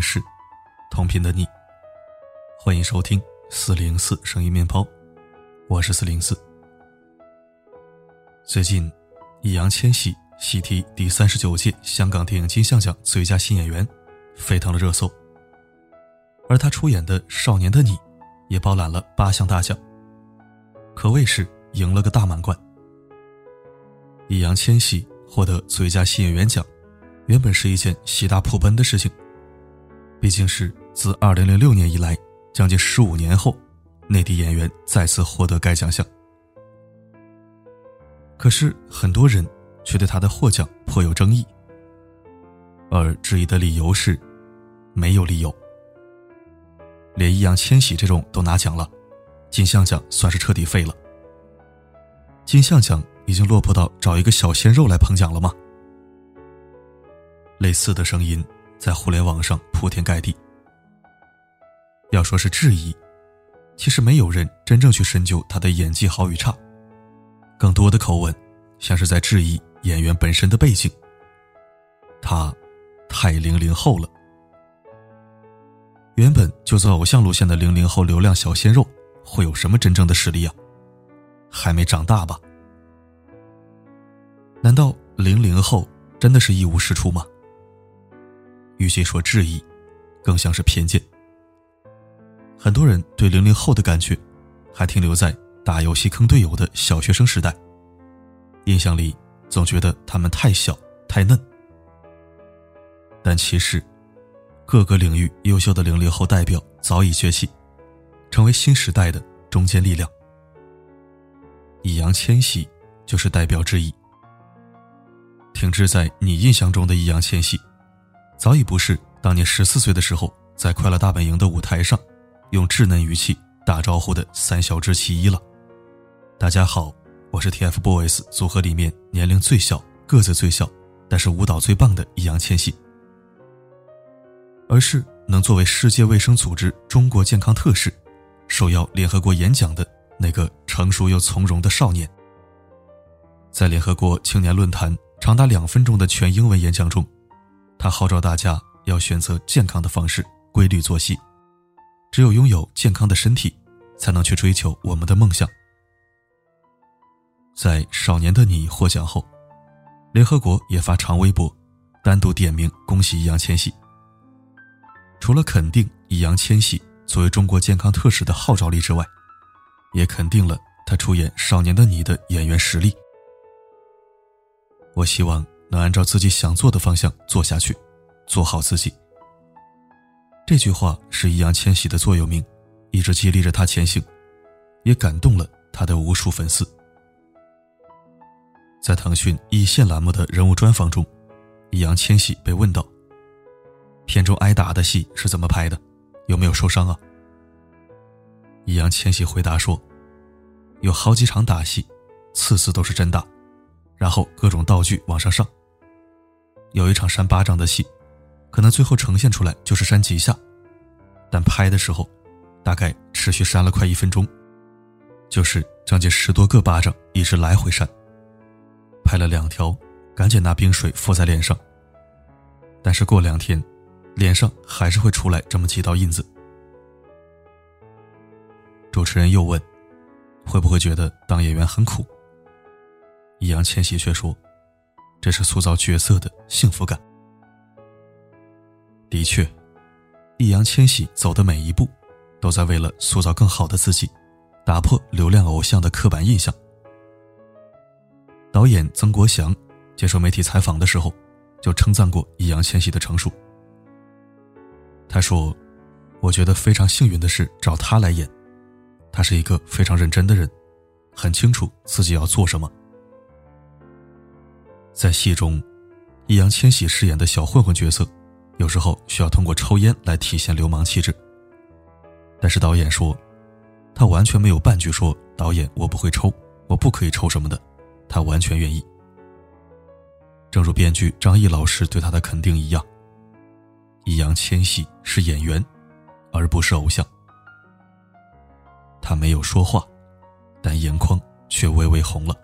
尝试，同频的你，欢迎收听404声音面包，我是404。最近，易烊千玺喜提第39届香港电影金像奖最佳新演员，非常的热搜。而他出演的《少年的你》也包揽了8项大奖，可谓是赢了个大满贯。易烊千玺获得最佳新演员奖，原本是一件喜大普奔的事情，毕竟是自2006年以来将近15年后，内地演员再次获得该奖项。可是很多人却对他的获奖颇有争议，而质疑的理由是没有理由。连易烊千玺这种都拿奖了，金像奖算是彻底废了。金像奖已经落魄到找一个小鲜肉来捧奖了吗？类似的声音在互联网上铺天盖地。要说是质疑，其实没有人真正去深究他的演技好与差，更多的口吻像是在质疑演员本身的背景。他太00后了。原本就走偶像路线的00后流量小鲜肉会有什么真正的实力啊？还没长大吧？难道00后真的是一无是处吗？与其说质疑，更像是偏见。很多人对00后的感觉还停留在打游戏坑队友的小学生时代，印象里总觉得他们太小太嫩。但其实各个领域优秀的00后代表早已崛起，成为新时代的中坚力量。易烊千玺就是代表之一。停滞在你印象中的易烊千玺，早已不是当年14岁的时候在快乐大本营的舞台上用稚嫩语气打招呼的三小只其一了。大家好，我是 TF Boys 组合里面年龄最小、个子最小，但是舞蹈最棒的易烊千玺。而是能作为世界卫生组织中国健康特使受邀联合国演讲的那个成熟又从容的少年。在联合国青年论坛长达2分钟的全英文演讲中，他号召大家要选择健康的方式，规律作息，只有拥有健康的身体才能去追求我们的梦想。在《少年的你》获奖后，联合国也发长微博单独点名恭喜易烊千玺。除了肯定易烊千玺作为中国健康特使的号召力之外，也肯定了他出演《少年的你》的演员实力。我希望能按照自己想做的方向做下去，做好自己。这句话是易烊千玺的座右铭，一直激励着他前行，也感动了他的无数粉丝。在腾讯一线栏目的人物专访中，易烊千玺被问到片中挨打的戏是怎么拍的，有没有受伤啊？易烊千玺回答说，有好几场打戏，次次都是真打，然后各种道具往上上。有一场扇巴掌的戏，可能最后呈现出来就是扇几下，但拍的时候大概持续扇了快1分钟，就是将近10多个巴掌一直来回扇。拍了2条，赶紧拿冰水敷在脸上，但是过2天脸上还是会出来这么几道印子。主持人又问，会不会觉得当演员很苦？易烊千玺却说，这是塑造角色的幸福感。的确，易烊千玺走的每一步都在为了塑造更好的自己，打破流量偶像的刻板印象。导演曾国祥接受媒体采访的时候就称赞过易烊千玺的成熟。他说，我觉得非常幸运的是找他来演，他是一个非常认真的人，很清楚自己要做什么。在戏中，易烊千玺饰演的小混混角色有时候需要通过抽烟来体现流氓气质，但是导演说他完全没有半句说导演我不会抽，我不可以抽什么的，他完全愿意。正如编剧张译老师对他的肯定一样，易烊千玺是演员，而不是偶像。他没有说话，但眼眶却微微红了。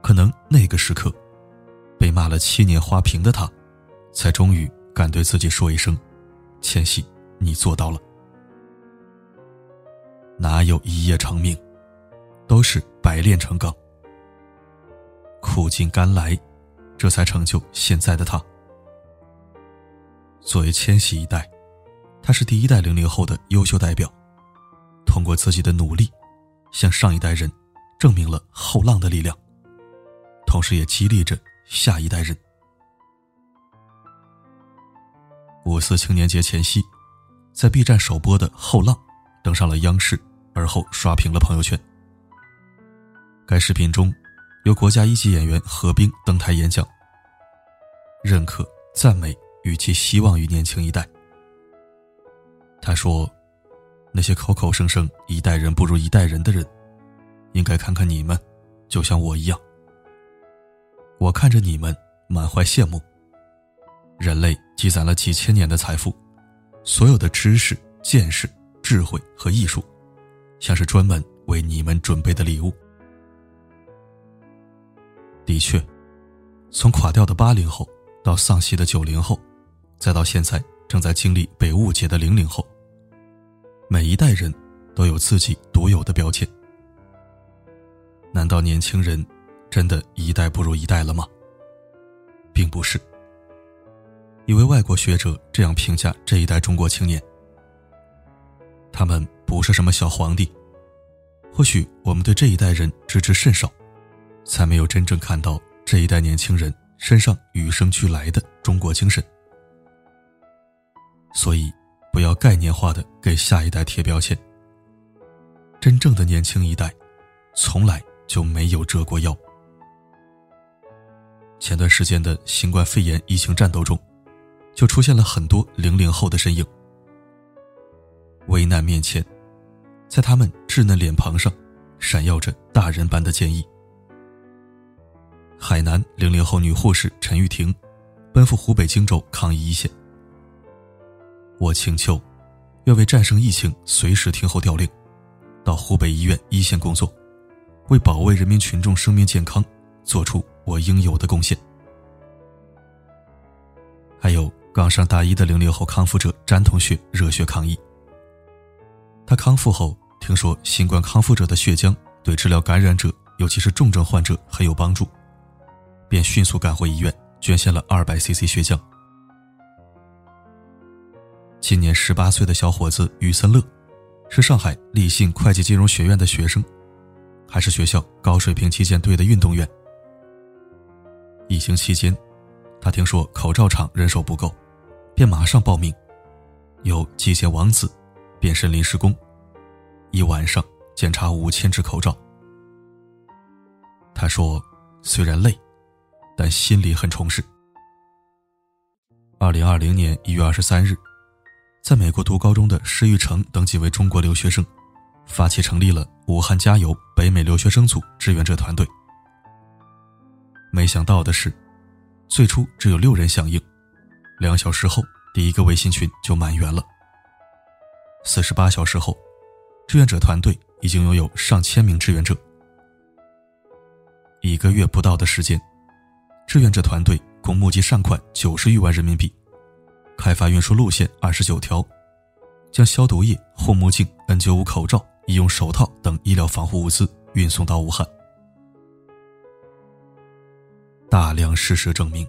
可能那个时刻，被骂了7年花瓶的他，才终于敢对自己说一声，千玺，你做到了。哪有一夜成名，都是百炼成钢，苦尽甘来，这才成就现在的他。作为千玺一代，他是第一代00后的优秀代表，通过自己的努力，向上一代人证明了后浪的力量，同时也激励着下一代人。5四青年节前夕，在 B 站首播的《后浪》登上了央视，而后刷屏了朋友圈。该视频中，由国家一级演员何冰登台演讲，认可、赞美与其希望于年轻一代。他说，那些口口声声一代人不如一代人的人，应该看看你们，就像我一样。我看着你们满怀羡慕，人类积攒了几千年的财富，所有的知识、见识、智慧和艺术，像是专门为你们准备的礼物。的确，从垮掉的80后到丧气的90后，再到现在正在经历被误解的00后，每一代人都有自己独有的标签。难道年轻人真的一代不如一代了吗？并不是。一位外国学者这样评价这一代中国青年，他们不是什么小皇帝，或许我们对这一代人知之甚少，才没有真正看到这一代年轻人身上与生俱来的中国精神。所以不要概念化的给下一代贴标签，真正的年轻一代从来就没有折过腰。前段时间的新冠肺炎疫情战斗中，就出现了很多00后的身影。危难面前，在他们稚嫩脸庞上闪耀着大人般的坚毅。海南00后女护士陈玉婷奔赴湖北荆州抗疫一线，我请求愿为战胜疫情随时听候调令，到湖北医院一线工作，为保卫人民群众生命健康做出我应有的贡献。还有刚上大一的00后康复者詹同学热血抗疫，他康复后听说新冠康复者的血浆对治疗感染者，尤其是重症患者很有帮助，便迅速赶回医院捐献了 200cc 血浆。今年18岁的小伙子于森乐，是上海立信会计金融学院的学生，还是学校高水平击剑队的运动员。疫情期间，他听说口罩厂人手不够，便马上报名，由击剑王子变身临时工，一晚上检查5000只口罩。他说，虽然累，但心里很充实。2020年1月23日，在美国读高中的施玉成等几位中国留学生发起成立了武汉加油北美留学生组志愿者团队。没想到的是，最初只有6人响应，2小时后第一个微信群就满员了。48小时后，志愿者团队已经拥有上千名志愿者。1个月不到的时间，志愿者团队共募集善款90余万人民币，开发运输路线29条，将消毒液、护目镜、N95 口罩、医用手套等医疗防护物资运送到武汉。大量事实证明，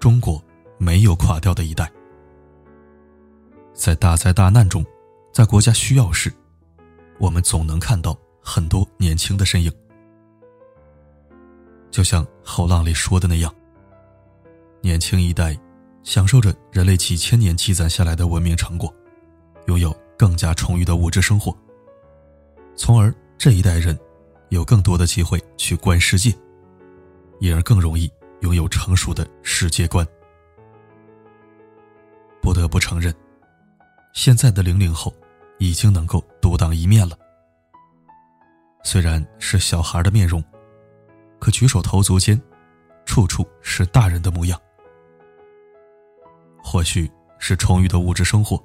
中国没有垮掉的一代。在大灾大难中，在国家需要时，我们总能看到很多年轻的身影。就像《后浪》里说的那样，年轻一代享受着人类几千年积攒下来的文明成果，拥有更加充裕的物质生活，从而这一代人有更多的机会去观世界，因而更容易拥有成熟的世界观。不得不承认，现在的00后已经能够独当一面了。虽然是小孩的面容，可举手投足间，处处是大人的模样。或许是充裕的物质生活，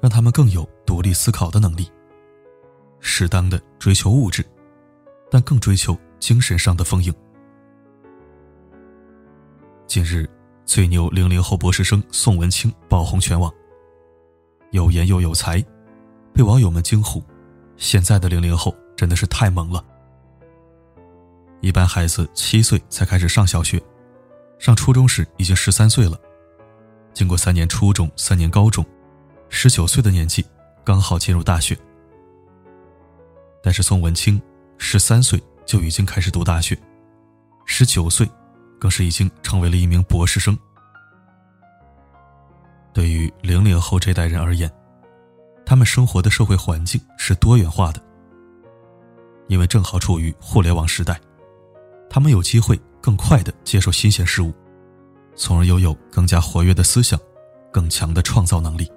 让他们更有独立思考的能力，适当的追求物质，但更追求精神上的丰盈。近日，最牛00后博士生宋文清爆红全网，有颜又有才，被网友们惊呼现在的00后真的是太猛了。一般孩子7岁才开始上小学，上初中时已经13岁了，经过3年初中3年高中，19岁的年纪刚好进入大学。但是宋文清13岁就已经开始读大学，19岁更是已经成为了一名博士生。对于00后这代人而言，他们生活的社会环境是多元化的，因为正好处于互联网时代，他们有机会更快地接受新鲜事物，从而拥有更加活跃的思想，更强的创造能力。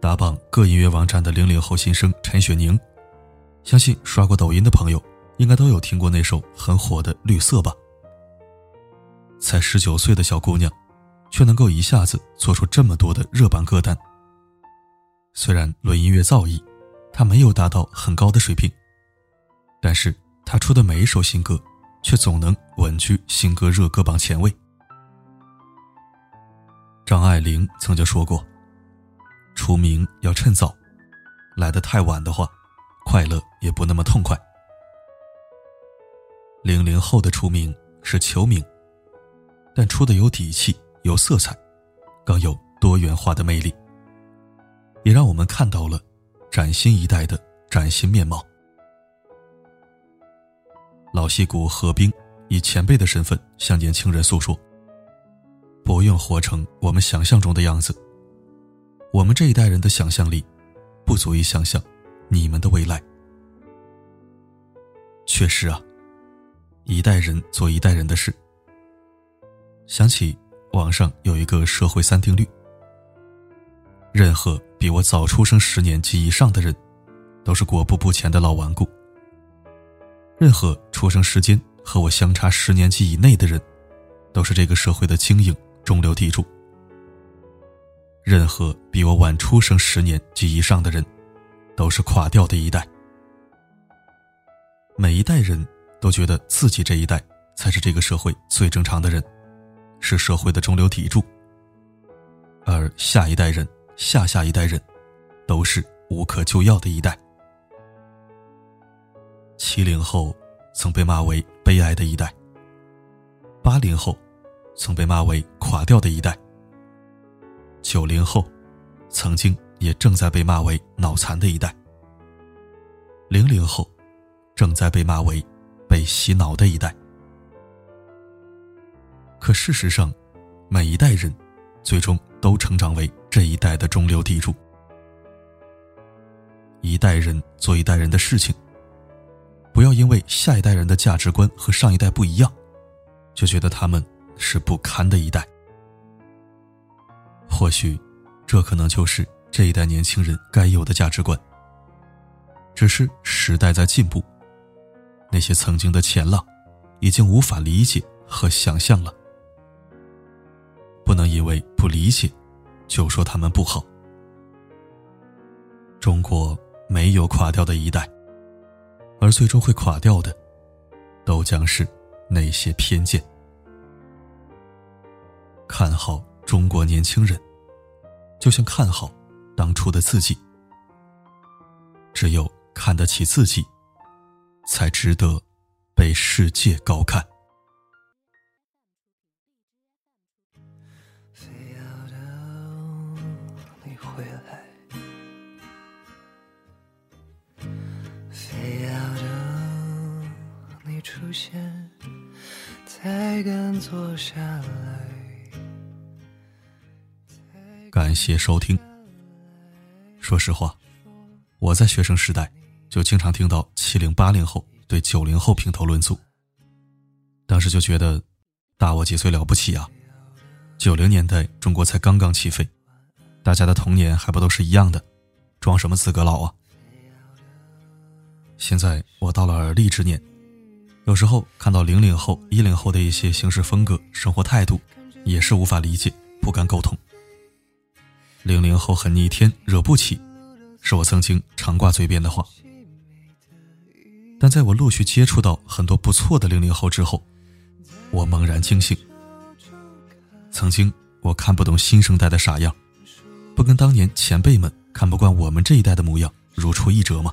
打榜各音乐网站的00后新生陈雪宁，相信刷过抖音的朋友应该都有听过那首很火的《绿色》吧。才19岁的小姑娘却能够一下子做出这么多的热榜歌单，虽然论音乐造诣她没有达到很高的水平，但是她出的每一首新歌却总能稳居新歌热歌榜前位。张爱玲曾经说过，出名要趁早，来得太晚的话，快乐也不那么痛快。00后的出名是求名，但出的有底气，有色彩，更有多元化的魅力，也让我们看到了崭新一代的崭新面貌。老戏骨何冰以前辈的身份向年轻人诉说，不用活成我们想象中的样子，我们这一代人的想象力不足以想象你们的未来。确实啊，一代人做一代人的事。想起网上有一个社会3定律，任何比我早出生10年及以上的人都是裹步不前的老顽固，任何出生时间和我相差10年及以内的人都是这个社会的精英中流砥柱，任何比我晚出生10年及以上的人都是垮掉的一代。每一代人都觉得自己这一代才是这个社会最正常的人，是社会的中流砥柱，而下一代人、下下一代人都是无可救药的一代。70后曾被骂为悲哀的一代，80后曾被骂为垮掉的一代，90后曾经也正在被骂为脑残的一代，00后正在被骂为被洗脑的一代。可事实上，每一代人最终都成长为这一代的中流砥柱。一代人做一代人的事情，不要因为下一代人的价值观和上一代不一样，就觉得他们是不堪的一代。或许这可能就是这一代年轻人该有的价值观，只是时代在进步，那些曾经的前浪已经无法理解和想象了。不能因为不理解就说他们不好。中国没有垮掉的一代，而最终会垮掉的都将是那些偏见。看好中国年轻人，就像看好当初的自己。只有看得起自己，才值得被世界高看。非要等你回来，非要等你出现，才敢坐下来。感谢收听。说实话，我在学生时代就经常听到70、80后对90后评头论足，当时就觉得大我几岁了不起啊，90年代中国才刚刚起飞，大家的童年还不都是一样的，装什么资格老啊。现在我到了而立之年，有时候看到00后、10后的一些行事风格、生活态度，也是无法理解，不敢苟同。00后很逆天，惹不起，是我曾经常挂嘴边的话。但在我陆续接触到很多不错的00后之后，我猛然惊醒，曾经我看不懂新生代的傻样，不跟当年前辈们看不惯我们这一代的模样如出一辙吗？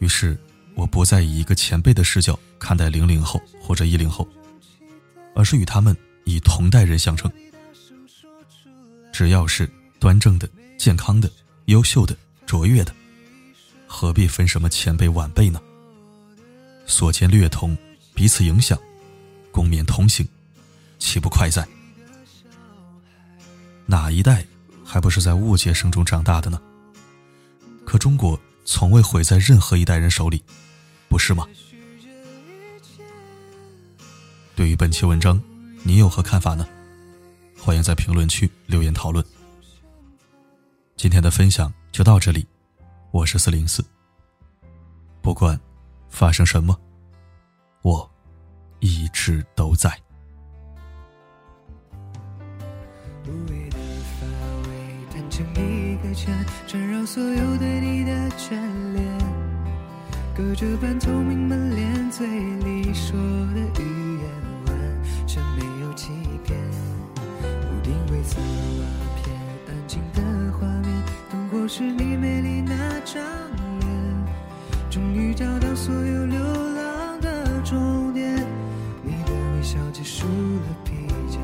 于是我不再以一个前辈的视角看待00后或者10后，而是与他们以同代人相称。只要是端正的、健康的、优秀的、卓越的，何必分什么前辈晚辈呢？所见略同，彼此影响，共勉同行，岂不快哉？哪一代还不是在误解声中长大的呢？可中国从未毁在任何一代人手里，不是吗？对于本期文章，你有何看法呢？欢迎在评论区留言讨论。今天的分享就到这里，我是404。不管发生什么，我一直都在。成一个圈，缠绕所有对你的眷恋，隔着半透明门帘，嘴里说的语言完全没有欺骗，不定位色瓦片，安静的画面，灯火是你美丽那张脸，终于找到所有流浪的终点，你的微笑结束了疲倦，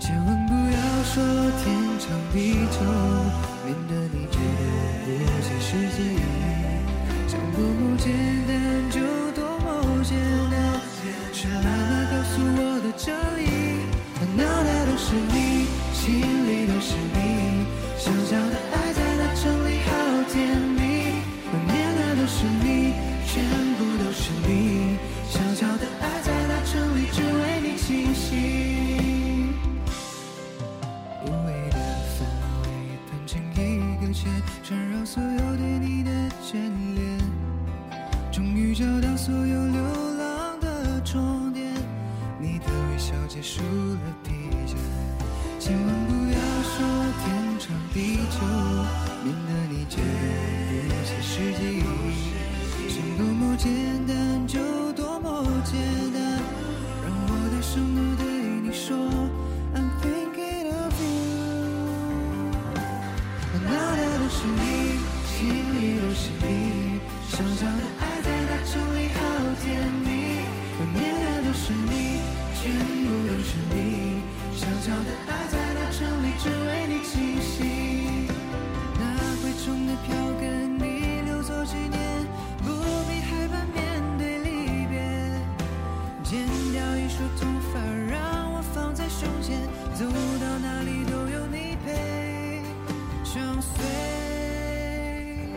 千万说天长地久，免得你觉得有些世界意义像多么简单就多么简单，是妈妈告诉我的真理，烦恼的都是你，心里都是你，小小的爱在那城里好甜蜜，怀念的都是你，全部都是你，小小的爱在那城里只为你栖息。缠绕所有对你的眷恋，终于找到所有流浪的终点，你的微笑结束了疲倦，千万不要说天长地久，免得你觉得有些世界意义像多么简单就多么简单，让我大声地对你说 I'm thinking of you，心里都是你，小小的爱在大城里好甜蜜，怀念的都是你，全部都是你，小小的爱在大城里只为你栖息，那回程的票根你留作纪念，不必害怕面对离别，剪掉一束头发让我放在胸前，走到哪里都有你陪相随，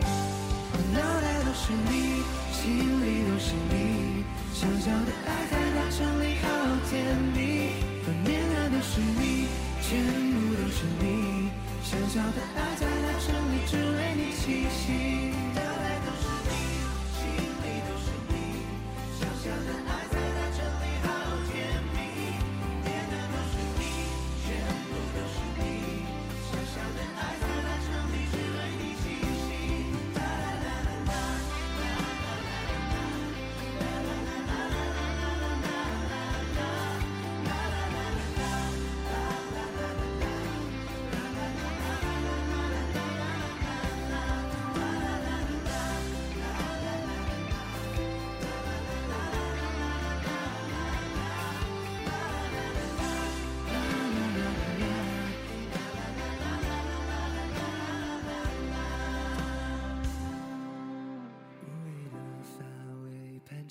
脑袋都是你，心里都是你，小小的爱在大城里好甜蜜，怀念的都是你，全部都是你，小小的爱在大城里只为你栖息，脑袋都是你，心里都是你，小小的爱在大城里好甜蜜，怀念的都是你，全部都是你，小小的爱在大城里只为你栖息。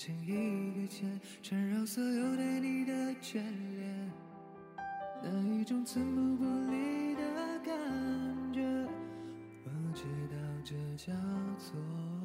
成一个圈，缠绕所有对你的眷恋，那一种寸步不离的感觉，我知道这叫做